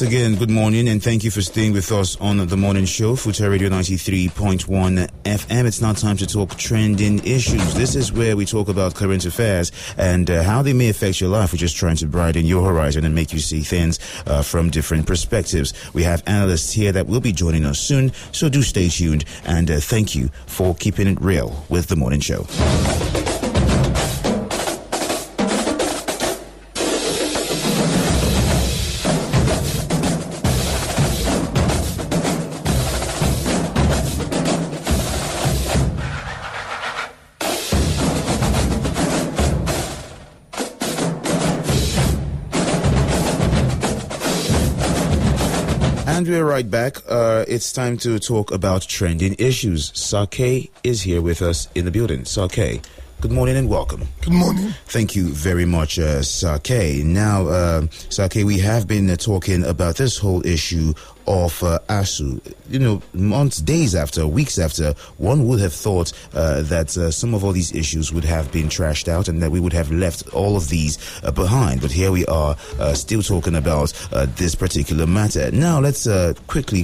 Once again, good morning and thank you for staying with us on the morning show, FUTA Radio 93.1 FM. It's now time to talk trending issues. This is where we talk about current affairs and how they may affect your life. We're just trying to broaden your horizon and make you see things from different perspectives. We have analysts here that will be joining us soon, so do stay tuned and thank you for keeping it real with the morning show. We're right back. It's time to talk about trending issues. Sake is here with us in the building. Sake, good morning and welcome. Good morning. Thank you very much, Sake. Now, Sake, we have been talking about this whole issue of ASUU. You know, months, days after, weeks after, one would have thought that some of all these issues would have been trashed out and that we would have left all of these behind. But here we are still talking about this particular matter. Now, let's quickly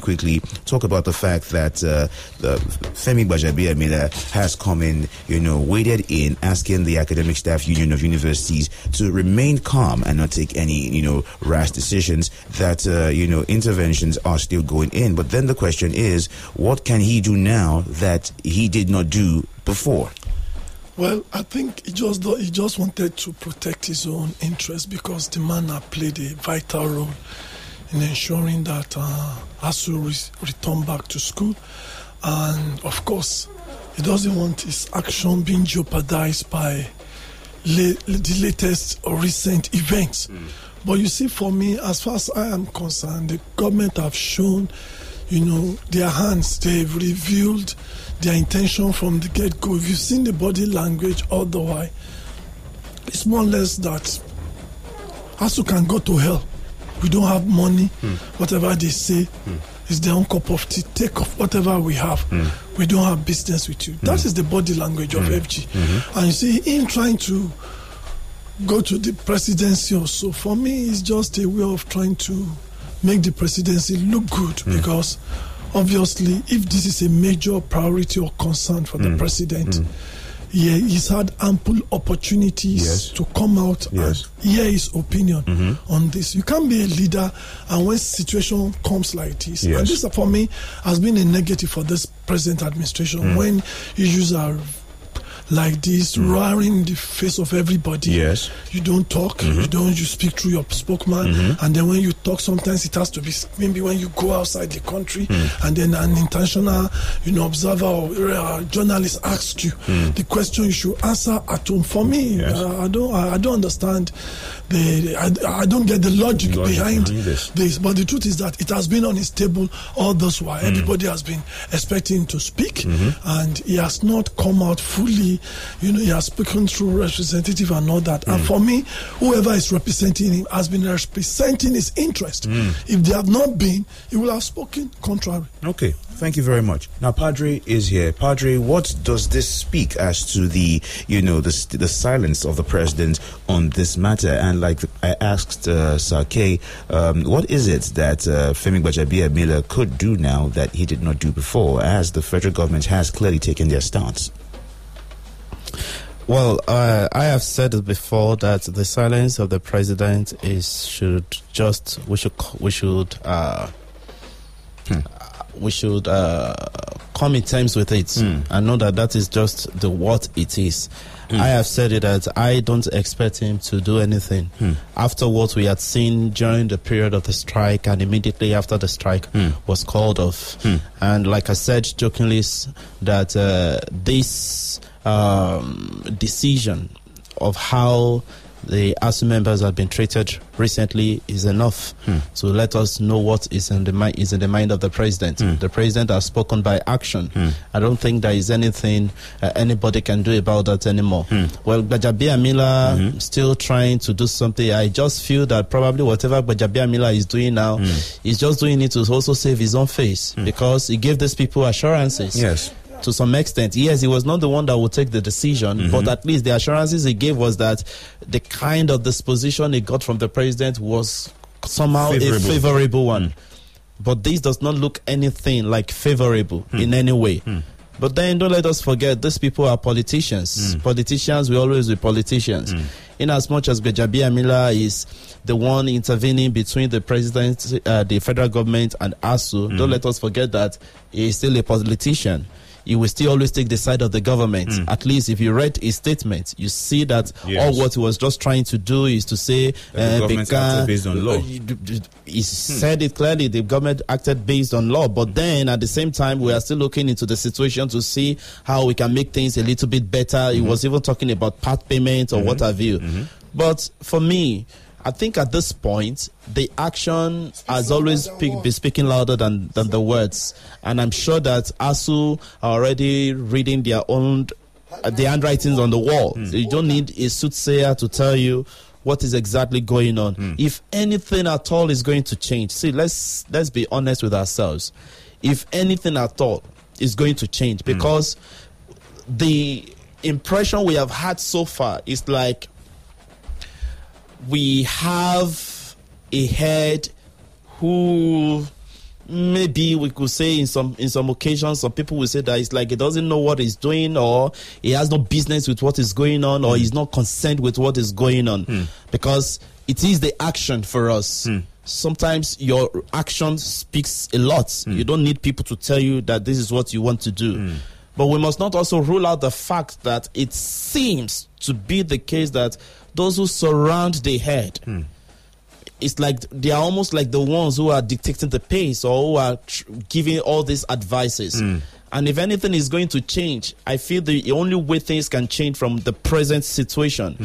talk about the fact that Femi Gbajabiamila has come in, you know, waded in, asking the Academic Staff Union of Universities to remain calm and not take any, you know, rash decisions, that, you know, interventions are still going in. But then the question is, what can he do now that he did not do before? Well, I think he just wanted to protect his own interest, because the man had played a vital role in ensuring that ASUU returned back to school. And of course, he doesn't want his action being jeopardized by the latest or recent events. But you see, for me, as far as I am concerned, the government have shown, you know, their hands. They've revealed their intention from the get-go. If you've seen the body language all the way, it's more or less that ASUU can go to hell. We don't have money. Whatever they say is their own cup of tea. Take off whatever we have. We don't have business with you. That is the body language of FG. And you see, him trying to go to the presidency also, for me, it's just a way of trying to make the presidency look good, because obviously, if this is a major priority or concern for the president, he's had ample opportunities to come out and hear his opinion on this. You can't be a leader, and when situation comes like this, and this for me has been a negative for this present administration, when issues are like this, roaring in the face of everybody. You don't talk, you speak through your spokesman, and then when you talk, sometimes it has to be maybe when you go outside the country, and then an intentional, you know, observer or journalist asks you the question you should answer at home. For me, I don't understand I don't get the logic behind this, but the truth is that it has been on his table all this while. Everybody has been expecting him to speak, and he has not come out fully. You know, he has spoken through representative and all that. And for me, whoever is representing him has been representing his interest. If they have not been, he will have spoken contrary. Okay, thank you very much. Now, Padre is here. Padre, what does this speak as to the, you know, the silence of the president on this matter? And like I asked Sake, what is it that Femi Gbajabiamila could do now that he did not do before, as the federal government has clearly taken their stance? Well, I have said it before that the silence of the president we should come in terms with it and know that is just the what it is. I have said it that I don't expect him to do anything after what we had seen during the period of the strike, and immediately after the strike was called off. And like I said jokingly, that this decision of how the ASUU members have been treated recently is enough to let us know what is in the mind of the president. The president has spoken by action. I don't think there is anything anybody can do about that anymore. Well, Gbajabiamila still trying to do something. I just feel that probably whatever Gbajabiamila is doing now, he's just doing it to also save his own face, because he gave these people assurances. Yes. To some extent, yes, he was not the one that would take the decision, but at least the assurances he gave was that the kind of disposition he got from the president was somehow favorable. A favorable one. But this does not look anything like favorable in any way. But then don't let us forget, these people are politicians. Politicians will always be politicians. In as much as Gbajabiamila is the one intervening between the president, the federal government and ASUU, don't let us forget that he is still a politician. You will still always take the side of the government. At least if you read his statement, you see that all what he was just trying to do is to say... the government acted based on law. He said it clearly, the government acted based on law. But then, at the same time, we are still looking into the situation to see how we can make things a little bit better. He was even talking about part payment or what have you. But for me, I think at this point, the action has always been speaking louder than the words. And I'm sure that ASUU are already reading their own the handwritings on the wall. So you don't need a soothsayer to tell you what is exactly going on. If anything at all is going to change, see, let's be honest with ourselves. If anything at all is going to change, because the impression we have had so far is like, we have a head who maybe we could say in some occasions some people will say that it's like he doesn't know what he's doing, or he has no business with what is going on, or he's not concerned with what is going on, because it is the action for us. Sometimes your action speaks a lot. You don't need people to tell you that this is what you want to do. But we must not also rule out the fact that it seems to be the case that those who surround the head, it's like they are almost like the ones who are dictating the pace or who are giving all these advices. And if anything is going to change, I feel the only way things can change from the present situation.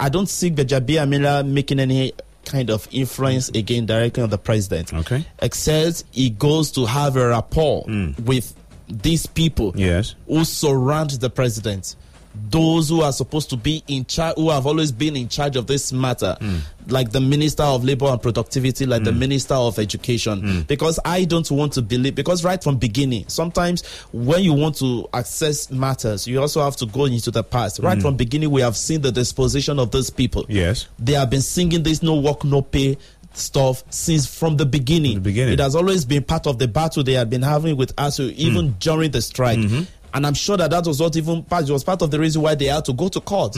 I don't see Gbajabiamila making any kind of influence again directly on the president. Okay. Except he goes to have a rapport with these people who surround the president. Those who are supposed to be in charge, who have always been in charge of this matter, like the Minister of Labor and Productivity, like the Minister of Education. Because I don't want to believe, because right from beginning, sometimes when you want to access matters, you also have to go into the past. Right from beginning, we have seen the disposition of these people. Yes. They have been singing this no work, no pay stuff since from the beginning. It has always been part of the battle they have been having with ASUU, even during the strike. And I'm sure that was not even part. It was part of the reason why they had to go to court,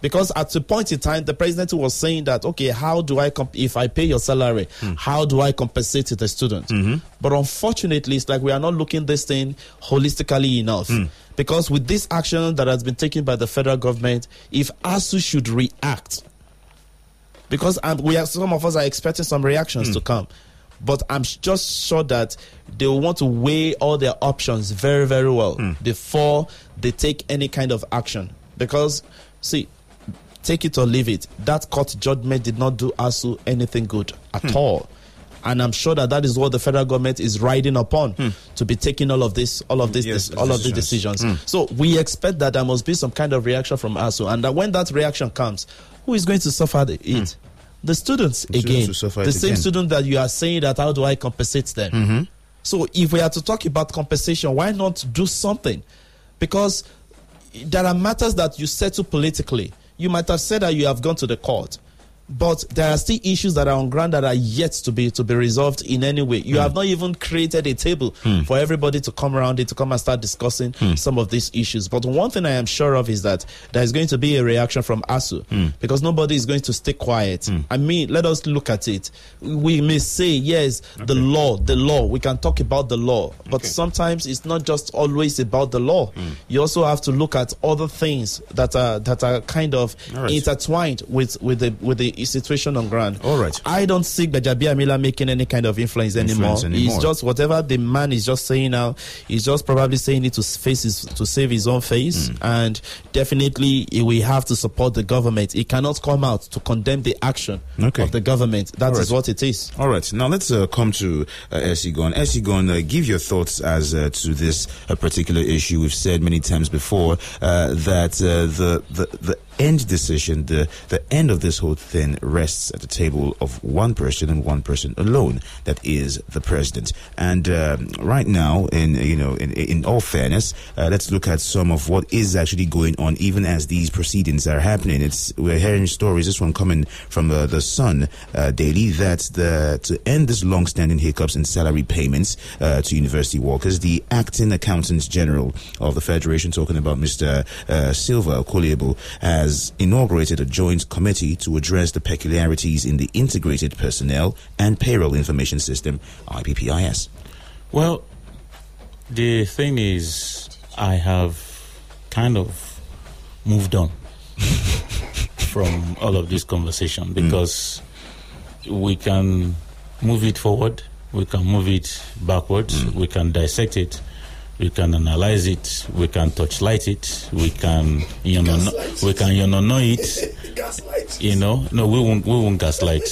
because at the point in time, the president was saying that, okay, how do I if I pay your salary, how do I compensate the student? But unfortunately, it's like we are not looking this thing holistically enough, because with this action that has been taken by the federal government, if ASUU should react, because we have, some of us are expecting some reactions to come. But I'm just sure that they will want to weigh all their options very, very well before they take any kind of action. Because, see, take it or leave it, that court judgment did not do ASUU anything good at all. And I'm sure that is what the federal government is riding upon to be taking all of these decisions. So we expect that there must be some kind of reaction from ASUU, and that when that reaction comes, who is going to suffer it? The students again, the same student that you are saying that how do I compensate them? So if we are to talk about compensation, why not do something? Because there are matters that you settle politically. You might have said that you have gone to the court, but there are still issues that are on ground that are yet to be resolved in any way. You have not even created a table for everybody to come around it, to come and start discussing some of these issues. But one thing I am sure of is that there is going to be a reaction from ASUU, because nobody is going to stay quiet. I mean, let us look at it. We may say, yes, okay, the law, we can talk about the law, but sometimes it's not just always about the law. You also have to look at other things that are kind of intertwined with the situation on ground. All right. I don't see Gbajabiamila making any kind of influence anymore. He's just whatever the man is just saying now. He's just probably saying it to save his own face, and definitely we have to support the government. He cannot come out to condemn the action of the government. That is what it is. All right. Now let's come to Esigon. Esigon, give your thoughts as to this particular issue. We've said many times before that the end decision, the end of this whole thing rests at the table of one person and one person alone, that is the president. And right now, in all fairness, let's look at some of what is actually going on, even as these proceedings are happening. We're hearing stories. This one coming from the Sun Daily, that to end this long-standing hiccups in salary payments to university workers, the acting accountant general of the Federation, talking about Mr. Silva Okolebo, has inaugurated a joint committee to address the peculiarities in the Integrated Personnel and Payroll Information System, IPPIS. Well, the thing is, I have kind of moved on from all of this conversation, because we can move it forward, we can move it backwards, we can dissect it, we can analyze it, we can touchlight it, we can gaslight it. No, we won't gaslight.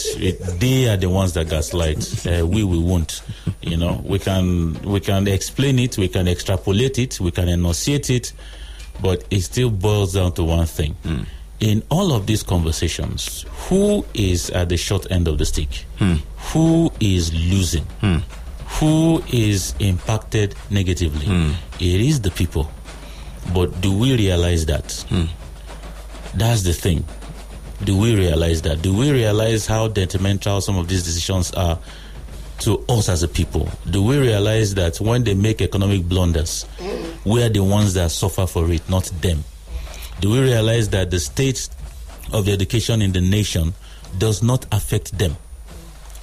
They are the ones that gaslight. We won't. We can explain it, we can extrapolate it, we can enunciate it, but it still boils down to one thing. In all of these conversations, who is at the short end of the stick? Who is losing? Who is impacted negatively? It is the people. But do we realize that? That's the thing. Do we realize that? Do we realize how detrimental some of these decisions are to us as a people? Do we realize that when they make economic blunders, we are the ones that suffer for it, not them? Do we realize that the state of the education in the nation does not affect them?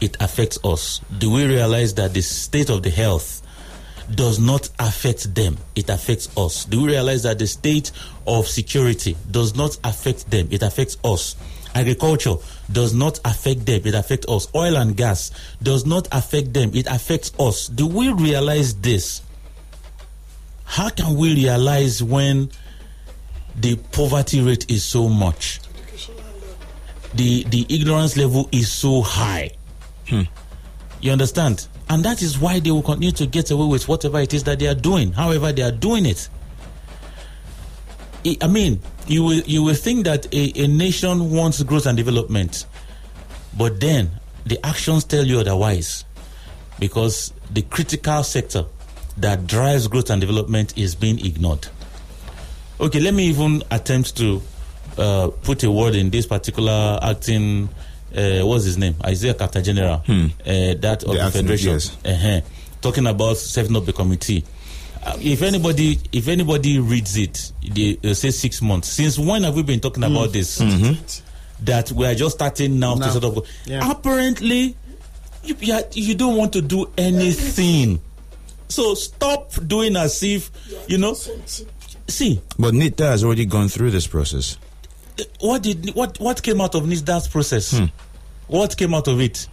It affects us. Do we realize that the state of the health does not affect them? It affects us. Do we realize that the state of security does not affect them? It affects us. Agriculture does not affect them. It affects us. Oil and gas does not affect them. It affects us. Do we realize this? How can we realize when the poverty rate is so much, the ignorance level is so high? You understand? And that is why they will continue to get away with whatever it is that they are doing, however they are doing it. I mean, you will think that a nation wants growth and development, but then the actions tell you otherwise, because the critical sector that drives growth and development is being ignored. Okay, let me even attempt to put a word in this particular acting, what's his name? Isaiah Akatajera, that of the Federation. Yes. Talking about setting up the committee. If anybody reads it, they say 6 months. Since when have we been talking about this? That we are just starting now. To sort of... Yeah. Apparently, you don't want to do anything. So stop doing as if, See, but NIDDA has already gone through this process. What came out of NIDDA's process? What came out of it?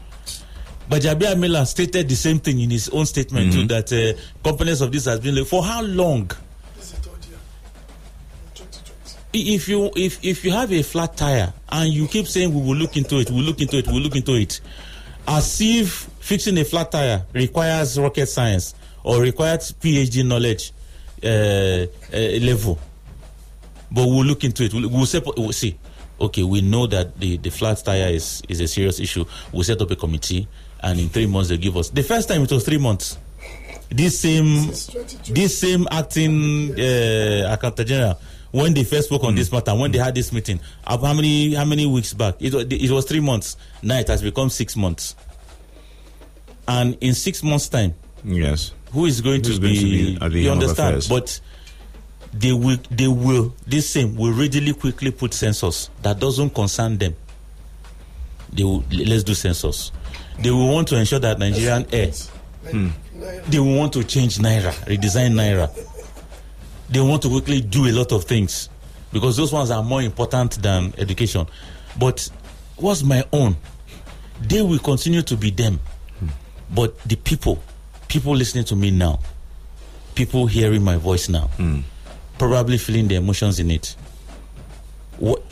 Gbajabiamila stated the same thing in his own statement too, that components of this has been for how long? Is it odd, yeah? If you have a flat tire and you keep saying we will look into it, as if fixing a flat tire requires rocket science or requires PhD knowledge. Level, but we'll look into it. We'll see. Okay, we know that the flat tire is a serious issue. We'll set up a committee, and in 3 months they'll give us. The first time it was 3 months. This same acting accountant general, when they first spoke on this matter, when they had this meeting, how many weeks back? It was 3 months. Now it has become 6 months, and in 6 months' time, yes. Who is going to be you understand? But they will readily quickly put census that doesn't concern them. Let's do census. They will want to ensure that Nigerian air. They will want to change Naira, redesign Naira. They want to quickly do a lot of things because those ones are more important than education. But what's my own? They will continue to be them. But the people listening to me now, people hearing my voice now, probably feeling the emotions in it,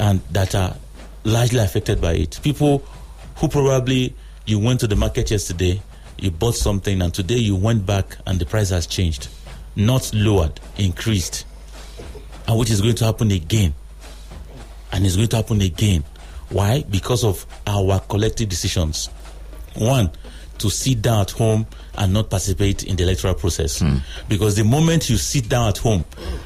and that are largely affected by it. People who probably you went to the market yesterday, you bought something, and today you went back and the price has changed, not lowered, increased, and which is going to happen again. and it's going to happen again. Why? Because of our collective decisions. One, to sit down at home and not participate in the electoral process. Because the moment you sit down at home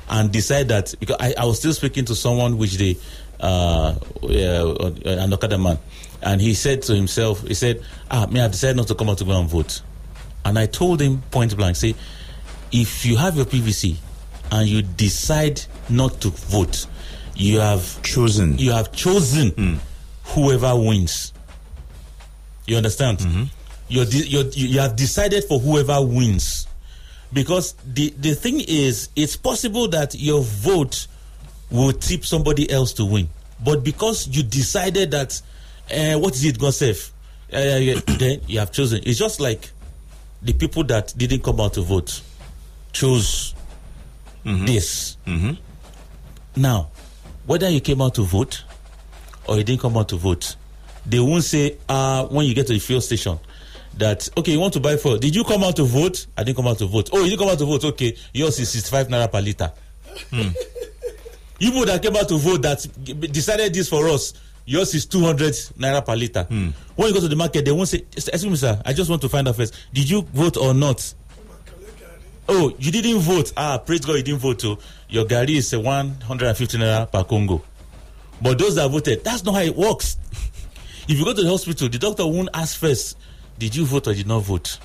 and decide that, because I was still speaking to someone which they, an Okada man, and he said to himself, he said, may I decide not to come out to go and vote? And I told him point blank, say, if you have your PVC and you decide not to vote, you have chosen whoever wins. You understand? Mm-hmm. You have decided for whoever wins. Because the thing is, it's possible that your vote will tip somebody else to win. But because you decided that, what is it going to save? Then you have chosen. It's just like the people that didn't come out to vote chose this. Mm-hmm. Now, whether you came out to vote or you didn't come out to vote, they won't say, when you get to the fuel station, that, okay, you want to buy fuel. Did you come out to vote? I didn't come out to vote. Oh, you didn't come out to vote? Okay, yours is 65 naira per litre. You people that came out to vote that decided this for us, yours is 200 naira per litre. When you go to the market, they won't say, excuse me, sir, I just want to find out first, did you vote or not? Oh, you didn't vote. Praise God, you didn't vote. Too. Your gari is 150 naira per Congo. But those that voted, that's not how it works. If you go to the hospital, the doctor won't ask first, did you vote or did not vote?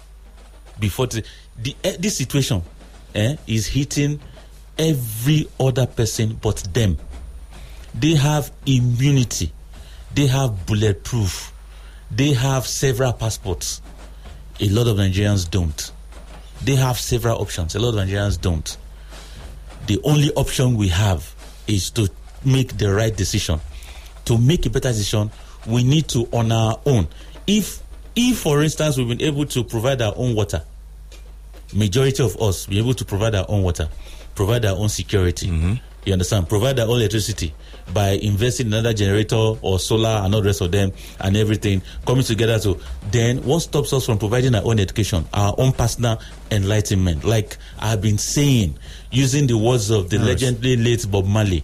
Before this situation is hitting every other person but them. They have immunity. They have bulletproof. They have several passports. A lot of Nigerians don't. They have several options. A lot of Nigerians don't. The only option we have is to make the right decision. To make a better decision, we need to on our own. If for instance, we've been able to provide our own water, majority of us be able to provide our own water, provide our own security, you understand, provide our own electricity by investing in another generator or solar and all the rest of them and everything coming together. So then what stops us from providing our own education, our own personal enlightenment? Like I've been saying, using the words of the legendary late Bob Marley,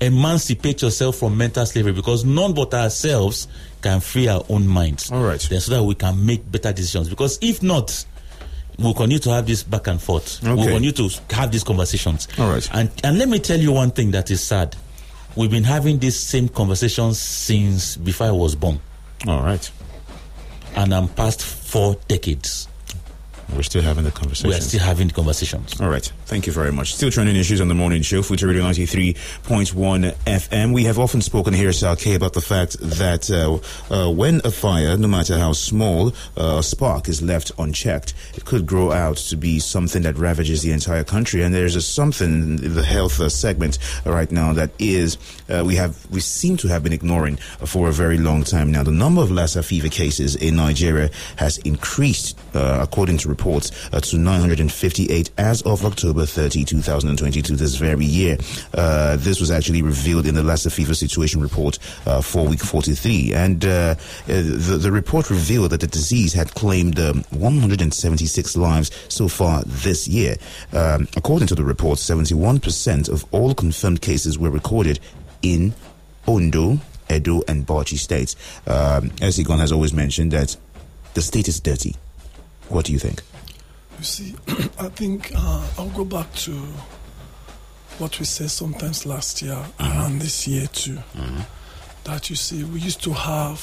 emancipate yourself from mental slavery, because none but ourselves can free our own minds. All right. Then so that we can make better decisions. Because if not, we'll continue to have this back and forth. Okay. We'll continue to have these conversations. All right. And let me tell you one thing that is sad. We've been having these same conversations since before I was born. All right. And I'm past 4 decades. We're still having the conversations. All right. Thank you very much. Still trending issues on the morning show, FUTA Radio 93.1 FM. We have often spoken here, Salke, about the fact that when a fire, no matter how small, a spark is left unchecked, it could grow out to be something that ravages the entire country. And there's something in the health segment right now that is, we seem to have been ignoring for a very long time now. The number of Lassa fever cases in Nigeria has increased, according to reports, to 958 as of October 30, 2022, this very year. This was actually revealed in the Lassa fever situation report for week 43. And the report revealed that the disease had claimed 176 lives so far this year. According to the report, 71% of all confirmed cases were recorded in Ondo, Edo, and Bauchi states. Esigon has always mentioned that the state is dirty. What do you think? You see, I think I'll go back to what we said sometimes last year and this year too. That you see, we used to have,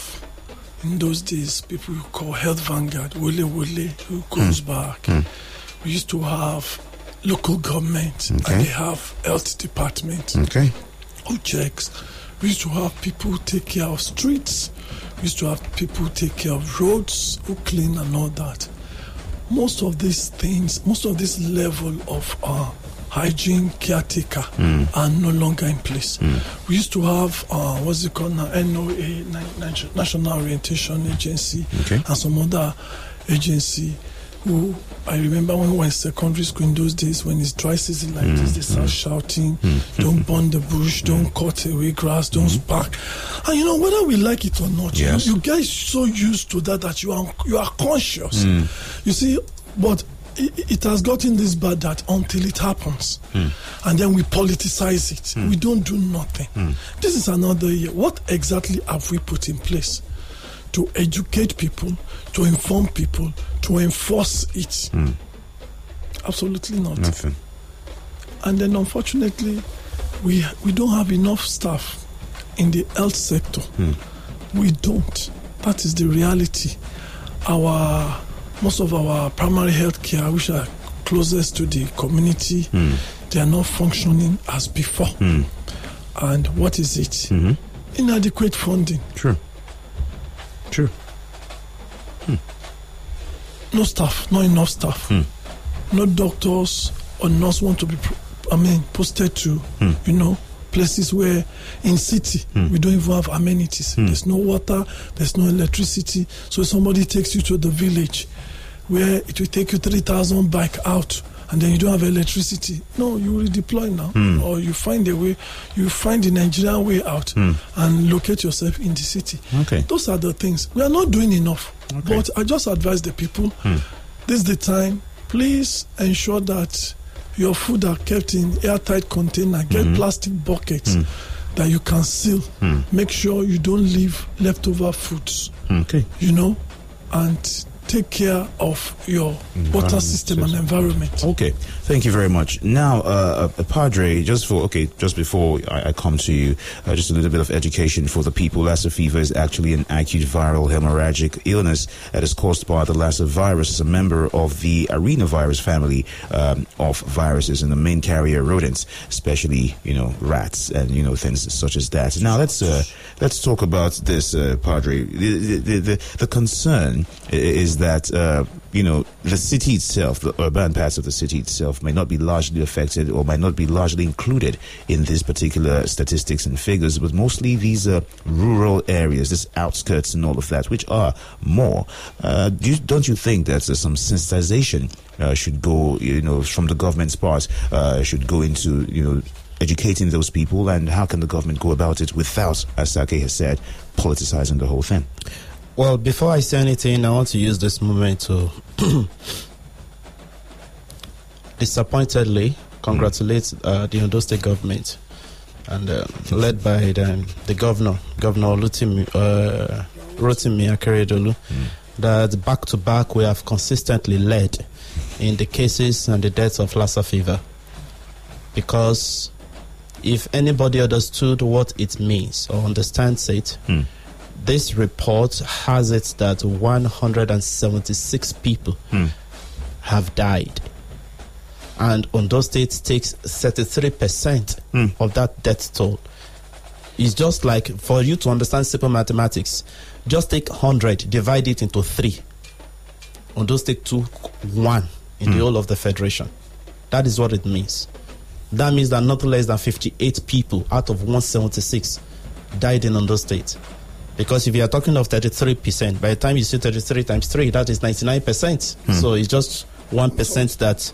in those days, people who call Health Vanguard, Wole, who goes back. We used to have local government and they have health department who checks. We used to have people who take care of streets. We used to have people who take care of roads, who clean and all that. Most of these things, most of this level of hygiene caretaker are no longer in place. We used to have, what's it called now, NOA, National Orientation Agency, and some other agency who, I remember when we were in secondary school in those days, when it's dry season like this, they start shouting, don't burn the bush, don't cut away grass, don't spark. And you know, whether we like it or not, you guys so used to that you are conscious. You see, but it has gotten this bad that until it happens, and then we politicize it, we don't do nothing. This is another year. What exactly have we put in place to educate people, to inform people, to enforce it? Absolutely nothing. And then, unfortunately, we don't have enough staff in the health sector. We don't. That is the reality. Most of our primary health care, which are closest to the community, they are not functioning as before. And what is it? Inadequate funding. True. No staff, not enough staff. No doctors or nurse want to be, posted to, places where in city we don't even have amenities. There's no water, there's no electricity. So somebody takes you to the village where it will take you 3,000 bike out, and then you don't have electricity. No, you redeploy now, or you find a way, you find the Nigerian way out and locate yourself in the city. Okay. Those are the things. We are not doing enough. Okay. But I just advise the people, this is the time, please ensure that your food are kept in airtight container. Get plastic buckets that you can seal. Make sure you don't leave leftover foods. Okay. And take care of your water system and environment. Okay. Thank you very much. Now, Padre, just before I come to you, just a little bit of education for the people. Lassa fever is actually an acute viral hemorrhagic illness that is caused by the Lassa virus. It's a member of the Arenavirus family of viruses, and the main carrier rodents, especially rats and things such as that. Now let's talk about this, Padre. The concern is that the city itself, the urban parts of the city itself, may not be largely affected or might not be largely included in these particular statistics and figures, but mostly these rural areas, these outskirts and all of that, which are more. Don't you think that some sensitization should go, from the government's part, should go into, educating those people? And how can the government go about it without, as Sake has said, politicizing the whole thing? Well, before I say anything, I want to use this moment to disappointedly congratulate the Ondo State government, and led by the Governor Rotimi Akeredolu, that back to back we have consistently led in the cases and the deaths of Lassa fever. Because if anybody understood what it means or understands it, this report has it that 176 people have died. And Ondo State takes 33% of that death toll. It's just like, for you to understand simple mathematics, just take 100, divide it into 3. Ondo State took 1 in the whole of the federation. That is what it means. That means that not less than 58 people out of 176 died in Ondo State. Because if you are talking of 33%, by the time you see 33 times 3, that is 99%. So it's just 1%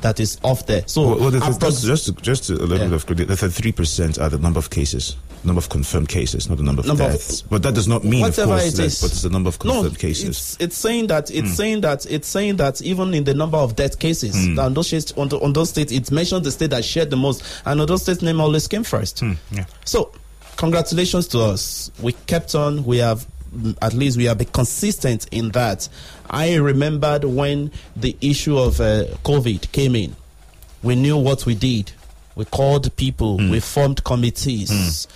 that is off there. So a little bit of credit. The 3% are the number of cases, number of confirmed cases, not the number of deaths. But that does not mean, of course, but it's the number of confirmed cases. It's saying that even in the number of death cases, on those states, it mentioned the state that shared the most, and on those states' name always came first. So congratulations to us. We kept on. We have been consistent in that. I remembered when the issue of COVID came in. We knew what we did. We called people. We formed committees.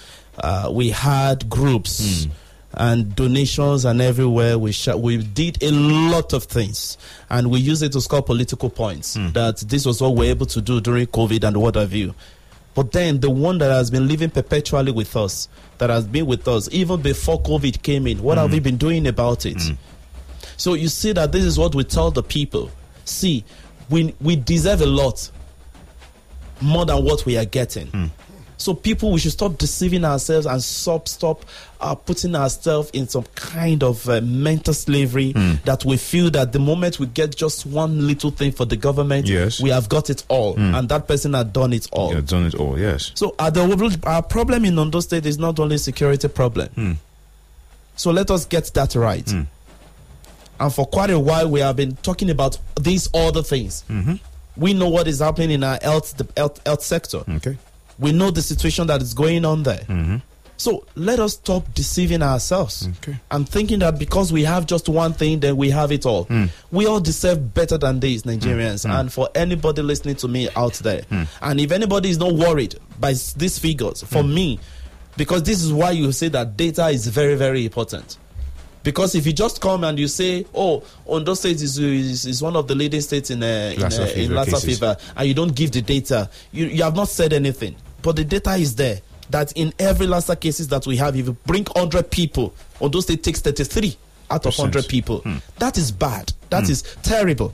We had groups and donations, and everywhere we did a lot of things, and we used it to score political points. That this was what we're able to do during COVID and what have you. But then the one that has been living perpetually with us, that has been with us even before COVID came in, what have we been doing about it? So you see that this is what we tell the people. See, we deserve a lot more than what we are getting. So people, we should stop deceiving ourselves and stop putting ourselves in some kind of mental slavery that we feel that the moment we get just one little thing for the government, we have got it all, and that person had done it all. Yeah, done it all, yes. So our problem in Ondo State is not only security problem. So let us get that right. And for quite a while, we have been talking about these other things. Mm-hmm. We know what is happening in our health sector. Okay. We know the situation that is going on there. Mm-hmm. So let us stop deceiving ourselves and thinking that because we have just one thing, then we have it all. Mm. We all deserve better than this, Nigerians. Mm. And for anybody listening to me out there, and if anybody is not worried by these figures, for me, because this is why you say that data is very, very important. Because if you just come and you say, oh, Ondo State is one of the leading states in Lassa fever, and you don't give the data, you have not said anything. But the data is there that in every Lassa cases that we have, if you bring 100 people, Ondo State takes 33 out of 100 people. Hmm. That is bad. That is terrible.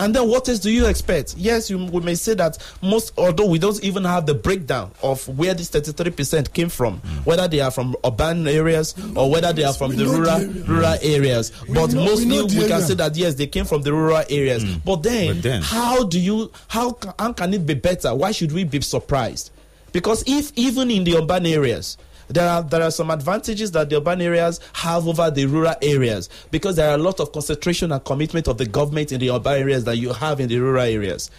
And then what else do you expect? Yes, we may say that most, although we don't even have the breakdown of where this 33% came from, whether they are from urban areas or whether they are from the rural areas. But mostly we can say that, yes, they came from the rural areas. But then how can it be better? Why should we be surprised? Because if even in the urban areas, there are some advantages that the urban areas have over the rural areas, because there are a lot of concentration and commitment of the government in the urban areas that you have in the rural areas.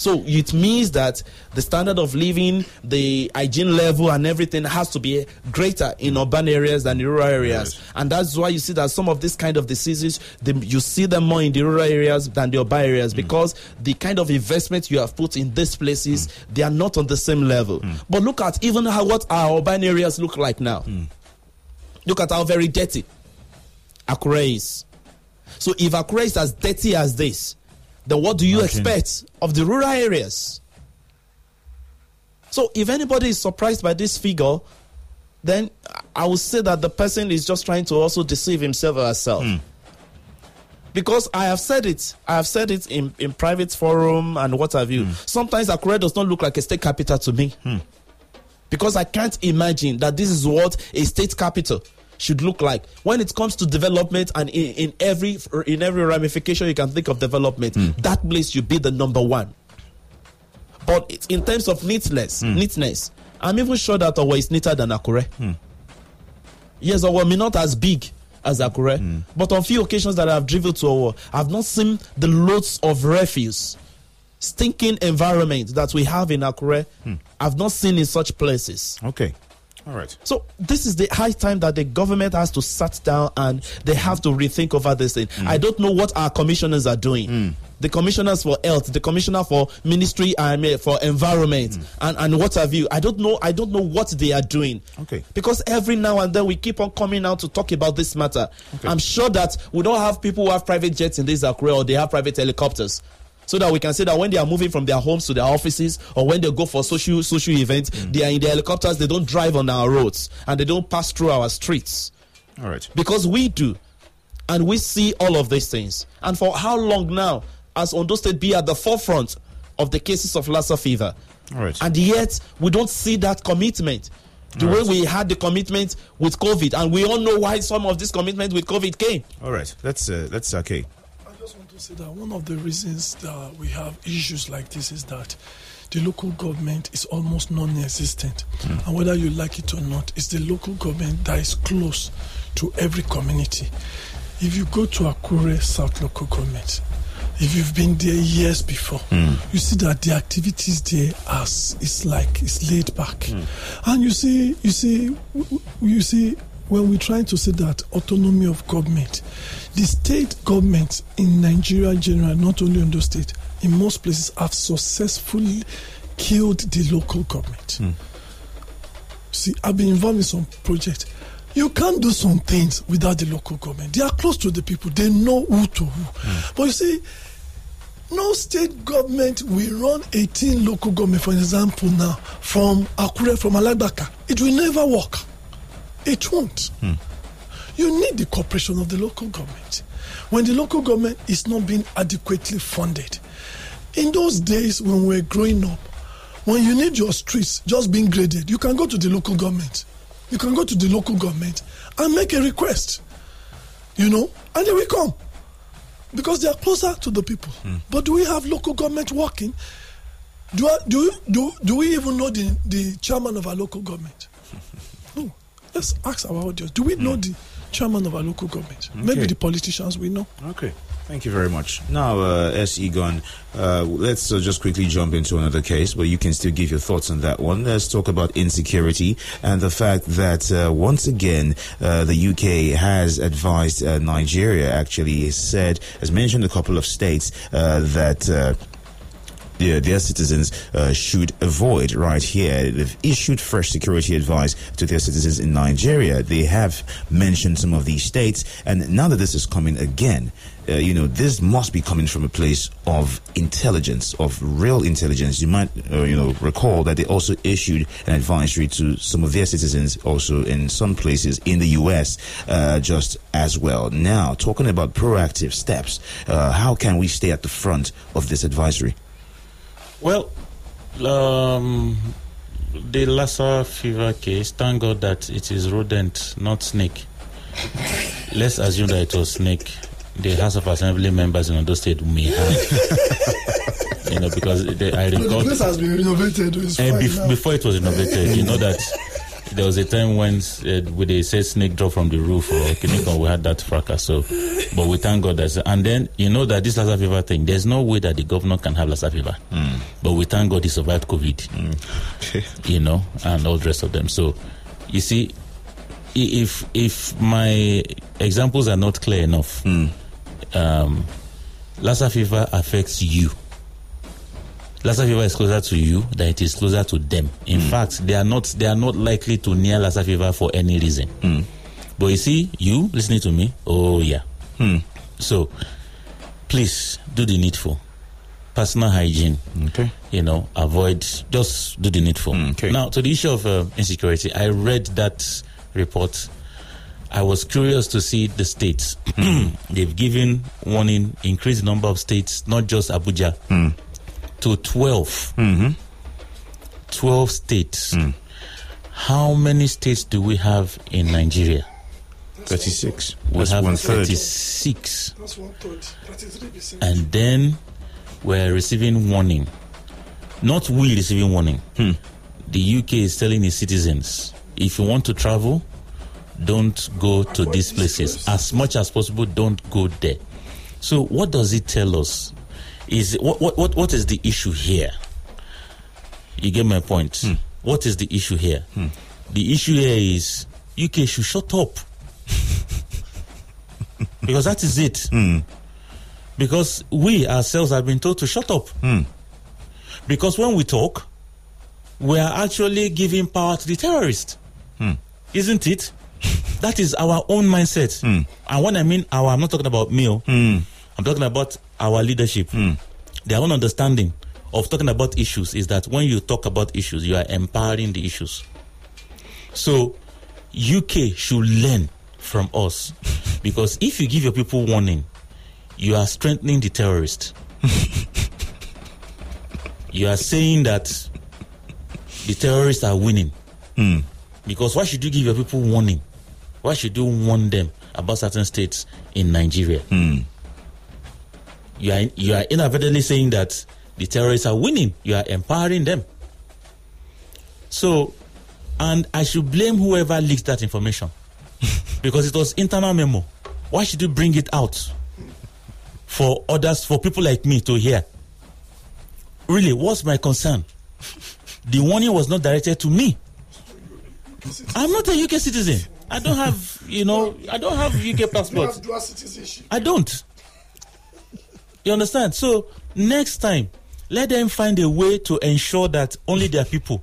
So it means that the standard of living, the hygiene level and everything has to be greater in urban areas than in rural areas. Yes. And that's why you see that some of this kind of diseases, you see them more in the rural areas than the urban areas, because the kind of investment you have put in these places, they are not on the same level. But look at even what our urban areas look like now. Look at how very dirty Akure is. So if Akure is as dirty as this, then what do you expect of the rural areas? So if anybody is surprised by this figure, then I would say that the person is just trying to also deceive himself or herself. Because I have said it in private forum and what have you. Sometimes Akure does not look like a state capital to me. Because I can't imagine that this is what a state capital should look like when it comes to development, and in every ramification you can think of development, that place should be the number one. But it's in terms of neatness, I'm even sure that Owo is neater than Akure. Yes, Owo may not as big as Akure, but on few occasions that I've driven to Owo, I've not seen the loads of refuse, stinking environment that we have in Akure. I've not seen in such places. Okay. All right. So this is the high time that the government has to sit down and they have to rethink over this thing. I don't know what our commissioners are doing. The commissioners for health, the commissioner for ministry and for environment and what have you. I don't know what they are doing. Okay. Because every now and then we keep on coming out to talk about this matter. Okay. I'm sure that we don't have people who have private jets in this Akure, or they have private helicopters, so that we can say that when they are moving from their homes to their offices, or when they go for social events, they are in their helicopters, they don't drive on our roads, and they don't pass through our streets. All right. Because we do, and we see all of these things. And for how long now has Ondo State be at the forefront of the cases of Lassa fever? All right. And yet, we don't see that commitment. The all way right. we had the commitment with COVID, and we all know why some of this commitment with COVID came. All right. That's okay. Say that one of the reasons that we have issues like this is that the local government is almost non-existent, and whether you like it or not, it's the local government that is close to every community. If you go to Akure South local government, if you've been there years before, you see that the activities there is laid back, and you see. When we're trying to say that autonomy of government, the state governments in Nigeria in general, not only Ondo State, in most places have successfully killed the local government. See, I've been involved in some projects. You can't do some things without the local government. They are close to the people. They know who to who. But you see, no state government will run 18 local government, for example, now from Akure, from Alabaka. It will never work. It won't. You need the cooperation of the local government. When the local government is not being adequately funded, in those days when we were growing up, when you need your streets just being graded, you can go to the local government. You can go to the local government and make a request, and they will come because they are closer to the people. But do we have local government working? Do we even know the chairman of our local government? Let's ask our audience. Do we know the chairman of our local government? Okay. Maybe the politicians we know. Okay. Thank you very much. Now, S. Egon, let's just quickly jump into another case, but you can still give your thoughts on that one. Let's talk about insecurity and the fact that, once again, the UK has advised Nigeria, actually said, has mentioned a couple of states that... their citizens should avoid right here. They've issued fresh security advice to their citizens in Nigeria. They have mentioned some of these states, and now that this is coming again, this must be coming from a place of intelligence, of real intelligence. You might, recall that they also issued an advisory to some of their citizens, also in some places in the U.S., just as well. Now, talking about proactive steps, how can we stay at the front of this advisory? Well, the Lassa fever case, thank God that it is rodent, not snake. Let's assume that it was snake. The House of Assembly members in Ondo State may have, because I recall... The place has been renovated. Before it was renovated, you know that there was a time when they said snake dropped from the roof or Kinikon, we had that fracas. So, but we thank God that. And then you know that this Lassa fever thing, there's no way that the governor can have Lassa fever. But we thank God he survived COVID. And all the rest of them. So, you see, if my examples are not clear enough, Lassa fever affects you. Lassa fever is closer to you than it is closer to them. In fact, they are not likely to near Lassa fever for any reason. But you see, you listening to me, oh yeah. So, please do the needful. Personal hygiene. Okay. Avoid. Just do the needful. Okay. Now, to the issue of insecurity, I read that report. I was curious to see the states. They've given warning, increased number of states, not just Abuja. To 12. 12 states. How many states do we have in Nigeria? 36. We have 36. That's one third. 33%. And then we're receiving warning. Not we receiving warning. The UK is telling its citizens, if you want to travel, don't go to these places. As much as possible, don't go there. So what does it tell us? Is what is the issue here? You get my point. What is the issue here? The issue here is UK should shut up. Because that is it. Because we ourselves have been told to shut up. Because when we talk, we are actually giving power to the terrorist. Isn't it? That is our own mindset. And when I mean our, I'm not talking about me. I'm talking about our leadership. Their own understanding of talking about issues is that when you talk about issues, you are empowering the issues. So, UK should learn from us. Because if you give your people warning, you are strengthening the terrorist. You are saying that the terrorists are winning. Because why should you give your people warning? Why should you warn them about certain states in Nigeria? You are inadvertently saying that the terrorists are winning. You are empowering them. So, and I should blame whoever leaked that information. Because it was internal memo. Why should you bring it out for others, for people like me to hear? Really, what's my concern? The warning was not directed to me. I'm not a UK citizen. I don't have, I don't have UK passport. You have dual citizenship. I don't. You understand? So, next time, let them find a way to ensure that only their people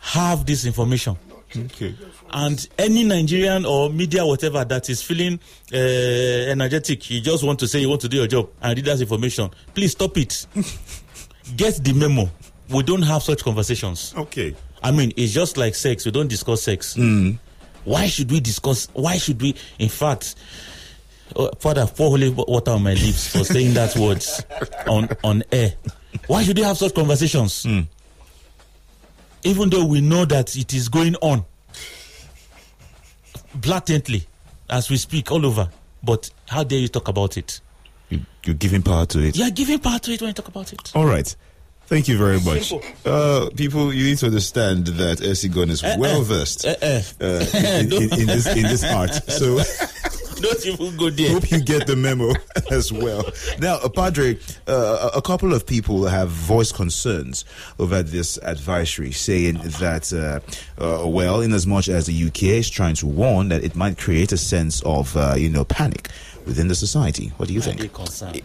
have this information. Okay. And any Nigerian or media, whatever, that is feeling energetic, you just want to say you want to do your job and read that information, please stop it. Get the memo. We don't have such conversations. Okay. I mean, it's just like sex. We don't discuss sex. Why should we discuss? Why should we, in fact... Father, pour holy water on my lips for saying that words on air. Why should you have such conversations? Even though we know that it is going on blatantly as we speak all over. But how dare you talk about it? You're giving power to it. You're giving power to it when you talk about it. All right. Thank you very much. People, you need to understand that Ersigon is well versed in this art. So don't even go there. Hope you get the memo as well. Now, Padre, a couple of people have voiced concerns over this advisory, saying that, well, in as much as the UK is trying to warn that it might create a sense of, panic within the society. What do you think?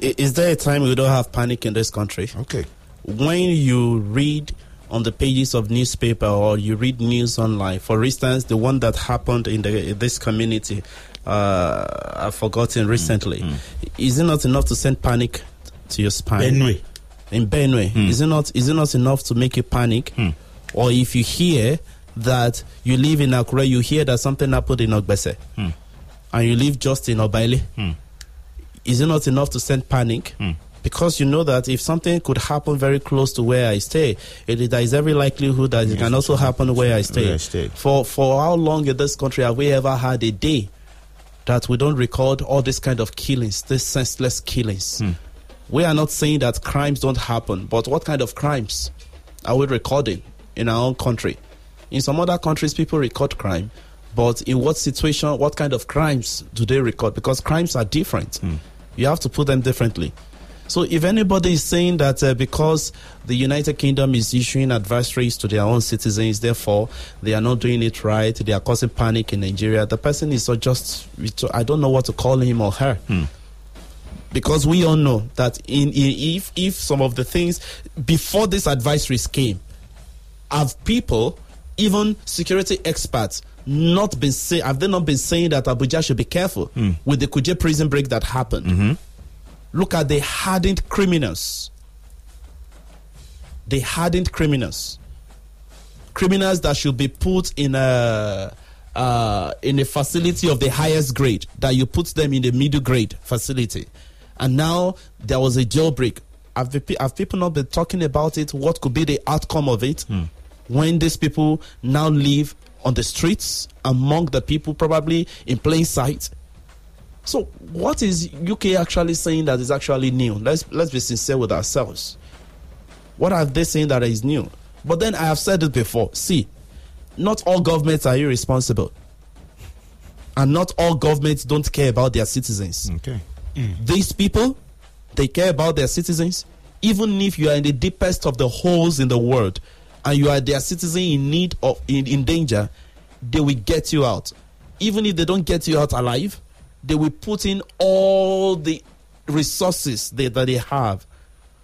Is there a time we don't have panic in this country? Okay. When you read on the pages of newspaper or you read news online, for instance, the one that happened in this community, I've forgotten recently, is it not enough to send panic to your spine? Benue. In Benue, is it not enough to make you panic? Or if you hear that you live in Akure, you hear that something happened in Ogbese, and you live just in Obaile, is it not enough to send panic? Because you know that if something could happen very close to where I stay, there is every likelihood that it can also happen where I stay. For how long in this country have we ever had a day that we don't record all this kind of killings, these senseless killings? We are not saying that crimes don't happen, but what kind of crimes are we recording in our own country? In some other countries, people record crime, but in what situation, what kind of crimes do they record? Because crimes are different. You have to put them differently. So if anybody is saying that because the United Kingdom is issuing advisories to their own citizens, therefore they are not doing it right, they are causing panic in Nigeria, the person is just, I don't know what to call him or her. Because we all know that if some of the things before these advisories came, have people, even security experts, have they not been saying that Abuja should be careful with the Kuje prison break that happened? Look at the hardened criminals. Criminals that should be put in a facility of the highest grade, that you put them in the middle grade facility. And now there was a jailbreak. Have people not been talking about it? What could be the outcome of it? When these people now live on the streets, among the people, probably in plain sight. So what is UK actually saying that is actually new? Let's be sincere with ourselves. What are they saying that is new? But then I have said it before. See, not all governments are irresponsible. And not all governments don't care about their citizens. Okay. These people, they care about their citizens. Even if you are in the deepest of the holes in the world and you are their citizen in need of, in danger, they will get you out. Even if they don't get you out alive, they will put in all the resources that they have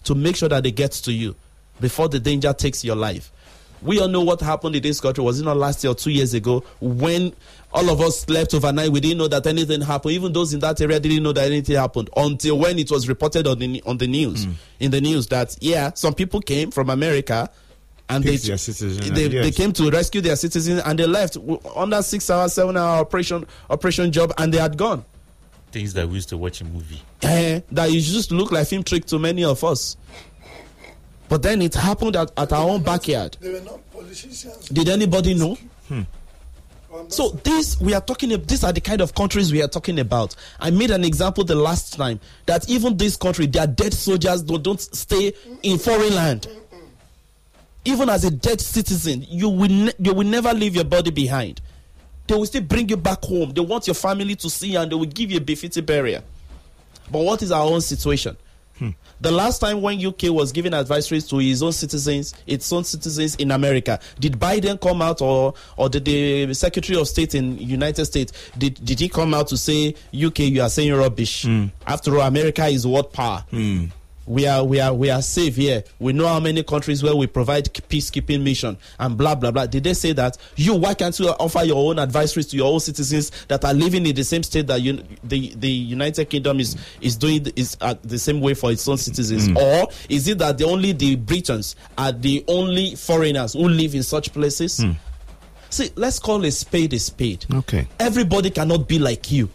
to make sure that they get to you before the danger takes your life. We all know what happened in this country. Was it not last year or 2 years ago when all of us slept overnight? We didn't know that anything happened. Even those in that area didn't know that anything happened until when it was reported in the news that, some people came from America and they came to rescue their citizens and they left under 6 hour, 7 hour operation job and they had gone. Things that we used to watch in movie. That you just look like film trick to many of us. But then it happened at our own backyard. They were not politicians. Did anybody know? So these are the kind of countries we are talking about. I made an example the last time that even this country, their dead soldiers don't stay in foreign land. Even as a dead citizen, you will never leave your body behind. They will still bring you back home. They want your family to see you and they will give you a befitting burial. But what is our own situation? The last time when UK was giving advisories to its own citizens in America, did Biden come out or did the Secretary of State in United States, did he come out to say, UK, you are saying rubbish? After all, America is world power. We are safe here. We know how many countries where we provide peacekeeping mission and blah, blah, blah. Did they say that? Why can't you offer your own advisories to your own citizens that are living in the same state that the United Kingdom is doing the same way for its own citizens? Or is it that the Britons are the only foreigners who live in such places? See, let's call a spade a spade. Okay. Everybody cannot be like you.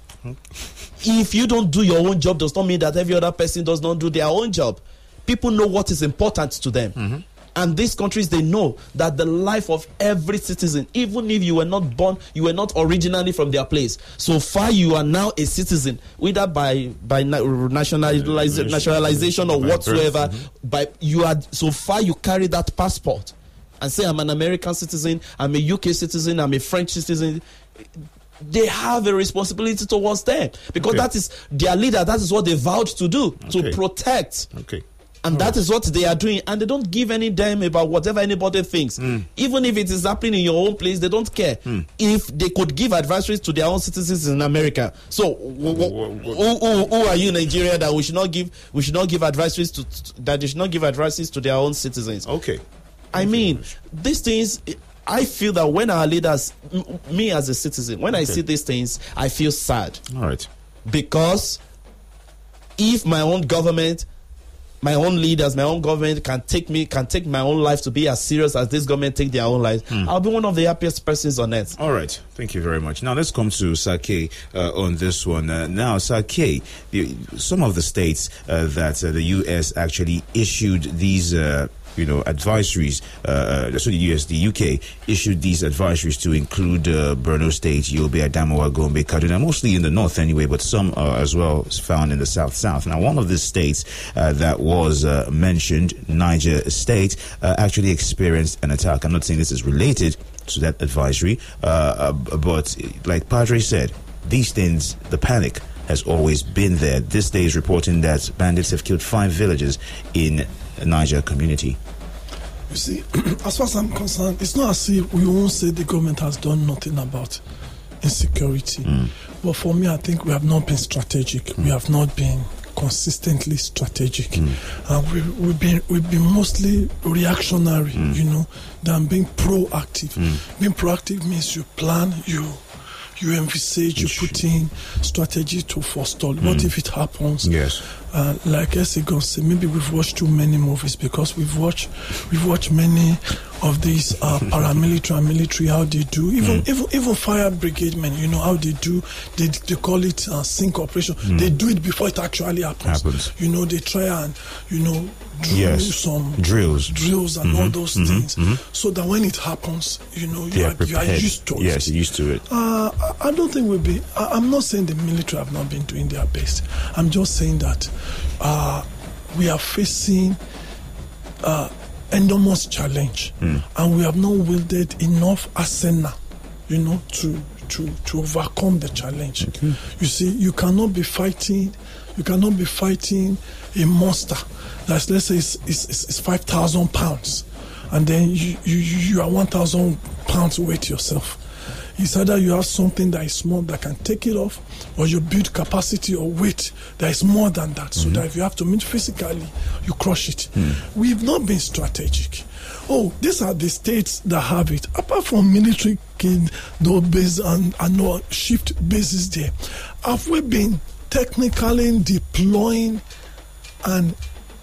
If you don't do your own job, does not mean that every other person does not do their own job. People know what is important to them. And these countries, they know that the life of every citizen, even if you were not born, you were not originally from their place, so far you are now a citizen, whether by nationalization or whatsoever, by you are, so far you carry that passport and say, I'm an American citizen, I'm a UK citizen, I'm a French citizen. They have a responsibility towards them, because that is their leader, that is what they vowed to do, to protect. And that is what they are doing, and they don't give any damn about whatever anybody thinks. Even if it is happening in your own place, they don't care. If they could give advisories to their own citizens in America, so who are you, Nigeria, that we should not give advisories to, that they should not give advisories to their own citizens? I mean, these things. I feel that when our leaders, me as a citizen, when I see these things, I feel sad. All right. Because if my own government, my own leaders, my own government can take my own life to be as serious as this government take their own life, I'll be one of the happiest persons on earth. All right. Thank you very much. Now let's come to Sake on this one. Now, Sake, some of the states that the U.S. actually issued these advisories. So the UK issued these advisories to include Borno State, Yobe, Adamawa, Gombe, Kaduna, mostly in the north anyway, but some are as well found in the south. Now, one of the states that was mentioned, Niger State, actually experienced an attack. I'm not saying this is related to that advisory, but like Padre said, these things, the panic has always been there. This day is reporting that bandits have killed 5 villages in Niger community. You see, as far as I'm concerned, it's not as if we won't say the government has done nothing about insecurity. But for me, I think we have not been strategic. We have not been consistently strategic. And we've been mostly reactionary, than being proactive. Being proactive means you plan, you envisage, you put in strategy to forestall. What if it happens? Yes. Like Essegon said, maybe we've watched too many movies, because we've watched many of these paramilitary and military, how they do, even fire brigade men, how they do, they call it sync operation. They do it before it actually happens. They try and some drills and all those things, so that when it happens, you are used to it. Yes, used to it. I don't think we'll be. I'm not saying the military have not been doing their best. I'm just saying that we are facing enormous challenge, and we have not wielded enough arsenal, to overcome the challenge. Okay. You see, you cannot be fighting a monster that's, let's say, it's 5,000 pounds, and then you are 1,000 pounds weight yourself. It's either you have something that is small that can take it off, or you build capacity or weight that is more than that, so that if you have to meet physically, you crush it. We've not been strategic. These are the states that have it. Apart from military base and no shift bases there, have we been technically deploying and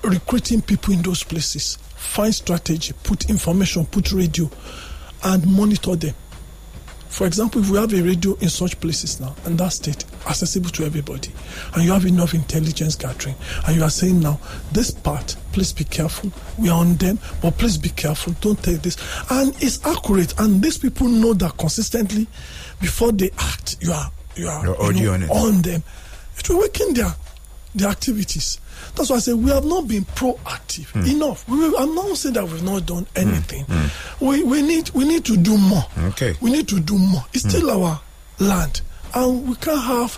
recruiting people in those places? Find strategy, put information, put radio, and monitor them. For example, if we have a radio in such places now, and that state accessible to everybody, and you have enough intelligence gathering, and you are saying, now, this part, please be careful. We are on them, but please be careful. Don't take this. And it's accurate. And these people know that consistently, before they act, you're on them. It will weaken their activities. That's why I say we have not been proactive enough. I'm not saying that we've not done anything. We need to do more. Okay. We need to do more. It's still our land, and we can't have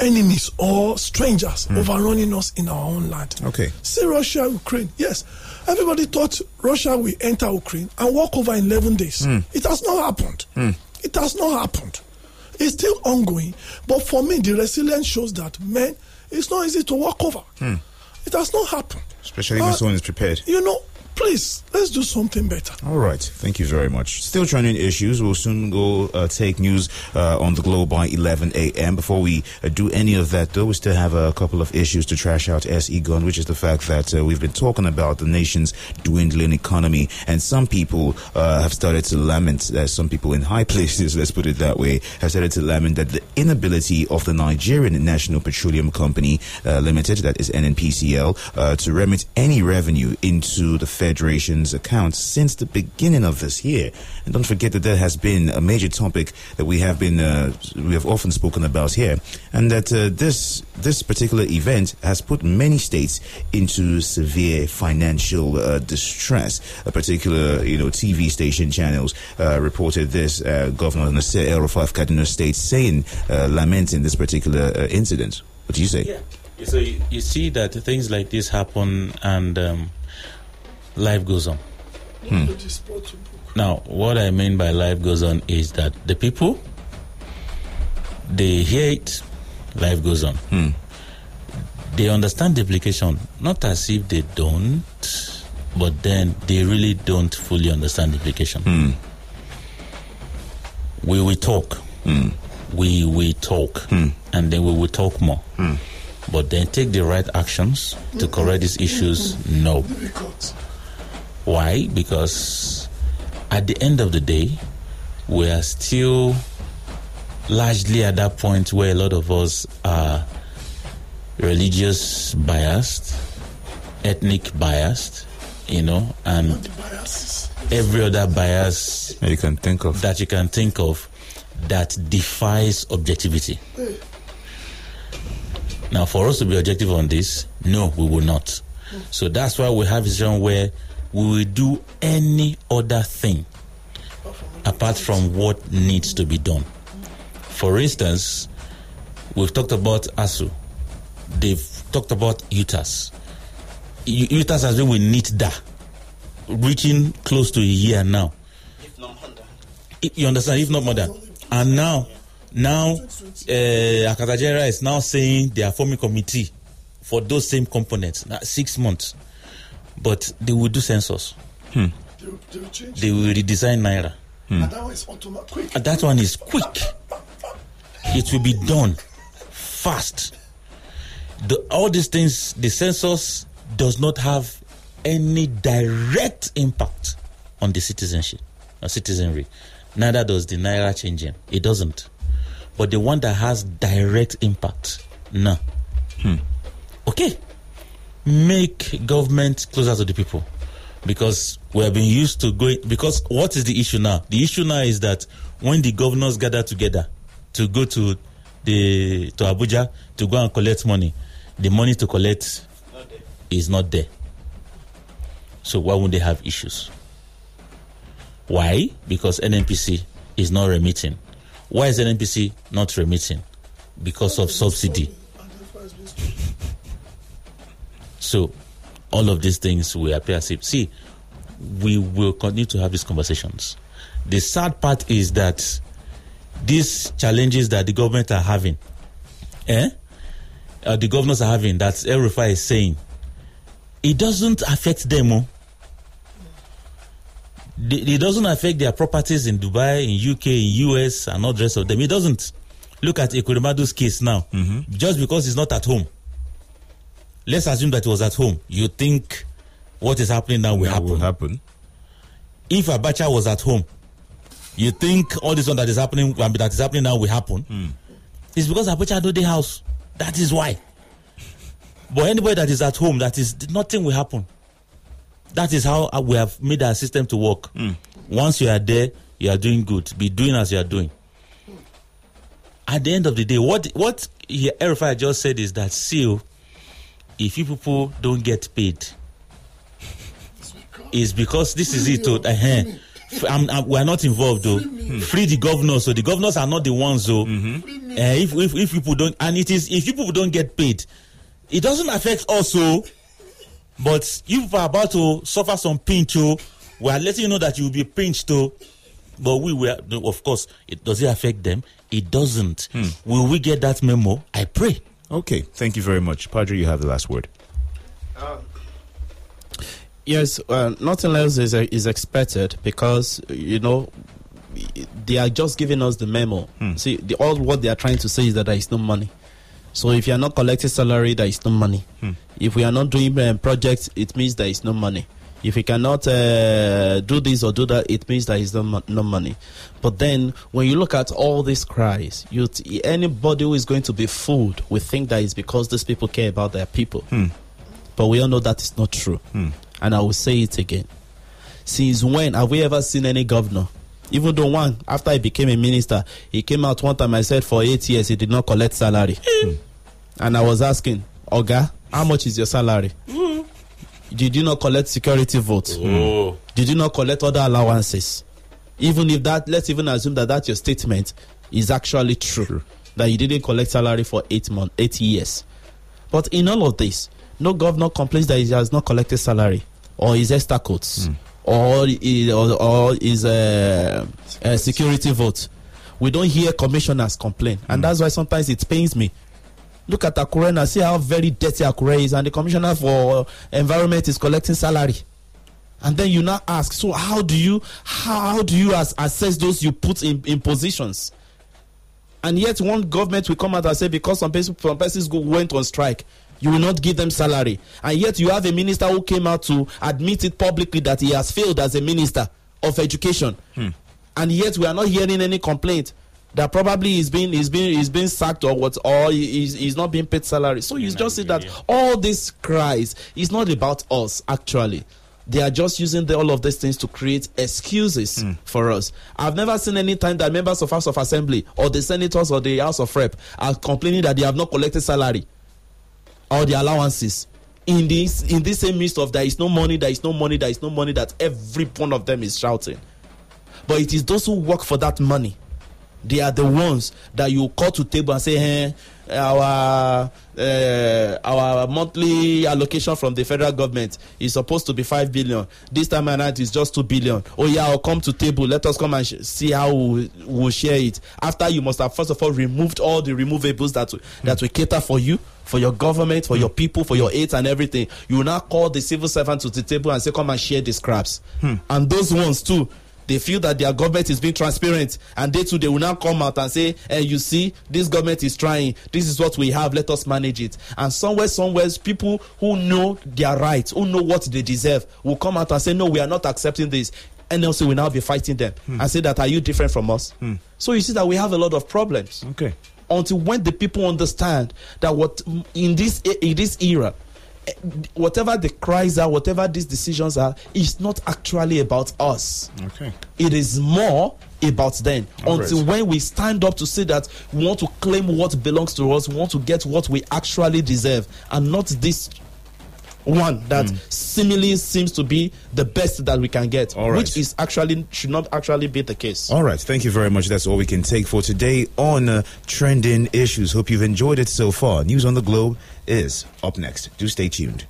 enemies or strangers overrunning us in our own land. Okay. See Russia, Ukraine. Yes, everybody thought Russia will enter Ukraine and walk over in 11 days. It has not happened. It has not happened. It's still ongoing. But for me, the resilience shows that men. It's not easy to walk over. It has not happened. Especially when someone is prepared. Please, let's do something better. All right. Thank you very much. Still trending issues. We'll soon go take news on the globe by 11 a.m. Before we do any of that, though, we still have a couple of issues to trash out, Egon, which is the fact that we've been talking about the nation's dwindling economy. And some people have started to lament, some people in high places, let's put it that way, have started to lament that the inability of the Nigerian National Petroleum Company Limited, that is NNPCL, to remit any revenue into the Federation's accounts since the beginning of this year. And don't forget that that has been a major topic that we have often spoken about here, and that this particular event has put many states into severe financial distress. A particular, TV station channels reported this. Governor Nasir El-Rufai of Kaduna State saying, lamenting this particular incident. What do you say? Yeah. So you see that things like this happen, and life goes on. Now, what I mean by life goes on is that the people, they hear it, life goes on. They understand the implication, not as if they don't, but then they really don't fully understand the implication. We will talk. We will talk. And then we will talk more. But then take the right actions to correct these issues? No. Why? Because at the end of the day, we are still largely at that point where a lot of us are religious biased, ethnic biased, and every other bias that you can think of that defies objectivity. Now, for us to be objective on this, no, we will not. So that's why we have a situation where we will do any other thing apart from what needs to be done. For instance, we've talked about ASUU. They've talked about UTAS. UTAS has been with NITDA, reaching close to a year now. If not more than. You understand? If not more than. And now, Akatajera is now saying they are forming committee for those same components. 6 months, but they will do census. They will redesign Naira. And that one is automatic. And that one is quick. It will be done fast. All these things, the census does not have any direct impact on the citizenship or citizenry. Neither does the Naira changing. It doesn't. But the one that has direct impact, no. Okay. Make government closer to the people. Because we have been used to going... Because what is the issue now? The issue now is that when the governors gather together to go to Abuja to go and collect money, the money to collect is not there. So why would they have issues? Why? Because NNPC is not remitting. Why is NNPC not remitting? Because of subsidy. So, all of these things will appear as if... See, we will continue to have these conversations. The sad part is that these challenges that the government are having, the governors are having, that El-Rufai is saying, it doesn't affect them. It doesn't affect their properties in Dubai, in UK, in US, and all the rest of them. It doesn't. Look at Ikurimadu's case now. Just because he's not at home. Let's assume that he was at home. You think what is happening now will happen. If Abacha was at home, you think all this one that is happening now will happen. It's because Abacha do the house. That is why. But anybody that is at home, nothing will happen. That is how we have made our system to work. Once you are there, you are doing good. Be doing as you are doing. At the end of the day, what El-Rufai just said is that, if you people don't get paid, it's because this is it. We are not involved, though. Free the governors. So the governors are not the ones, though. If people don't, and it is if people don't get paid, it doesn't affect us, though. But you are about to suffer some pinch, we are letting you know that you will be pinched, but we were, of course, does it affect them? It doesn't. Will we get that memo? I pray. Okay, thank you very much. Padre, you have the last word. Yes, nothing else is expected because, they are just giving us the memo. See, all what they are trying to say is that there is no money. So if you are not collecting salary, there is no money. If we are not doing projects, it means there is no money. If we cannot do this or do that, it means there is no money. But then, when you look at all these cries, anybody who is going to be fooled will think that it's because these people care about their people. But we all know that is not true. and I will say it again. Since when have we ever seen any governor? Even though one, after I became a minister, he came out one time, I said for 8 years he did not collect salary. Mm. And I was asking, Oga, how much is your salary? Mm. Did you not collect security votes? Mm. Did you not collect other allowances? Even if that, let's even assume that that's your statement is actually true. That you didn't collect salary for 8 years. But in all of this, no governor complains that he has not collected salary or his extra codes. Mm. Or is a security vote. We don't hear commissioners complain. And that's why sometimes it pains me. Look at Akure and see how very dirty Akure is. And the commissioner for environment is collecting salary. And then you now ask, so how do you assess those you put in positions? And yet one government will come out and say, because some persons went on strike, you will not give them salary. And yet you have a minister who came out to admit it publicly that he has failed as a minister of education. Hmm. And yet we are not hearing any complaint that probably he's been sacked or what, or he's not being paid salary. So you just see that all these cries is not about us, actually. They are just using all of these things to create excuses for us. I've never seen any time that members of House of Assembly or the senators or the House of Rep are complaining that they have not collected salary. All the allowances in this same midst of there is no money that every one of them is shouting. But it is those who work for that money. They are the ones that you call to table and say, hey, our monthly allocation from the federal government is supposed to be 5 billion. This time around is just 2 billion. Oh yeah, I'll come to table. Let us come and see how we'll share it. After you must have, first of all, removed all the removables that will cater for you, for your government, for your people, for your aides and everything. You will now call the civil servants to the table and say, come and share the scraps. And those ones too, they feel that their government is being transparent, and they too, they will now come out and say, hey, you see, this government is trying, this is what we have, let us manage it. And somewhere people who know their rights, who know what they deserve, will come out and say, no, we are not accepting this. NLC will now be fighting them and say that, are you different from us? So you see that we have a lot of problems. Okay. Until when the people understand that what in this era, whatever the cries are, whatever these decisions are, it's not actually about us. Okay. It is more about them. All until right. When we stand up to say that we want to claim what belongs to us, we want to get what we actually deserve, and not this one that seemingly seems to be the best that we can get, right, which is actually should not actually be the case. All right, thank you very much. That's all we can take for today on Trending Issues. Hope you've enjoyed it so far. News on the Globe is up next. Do stay tuned.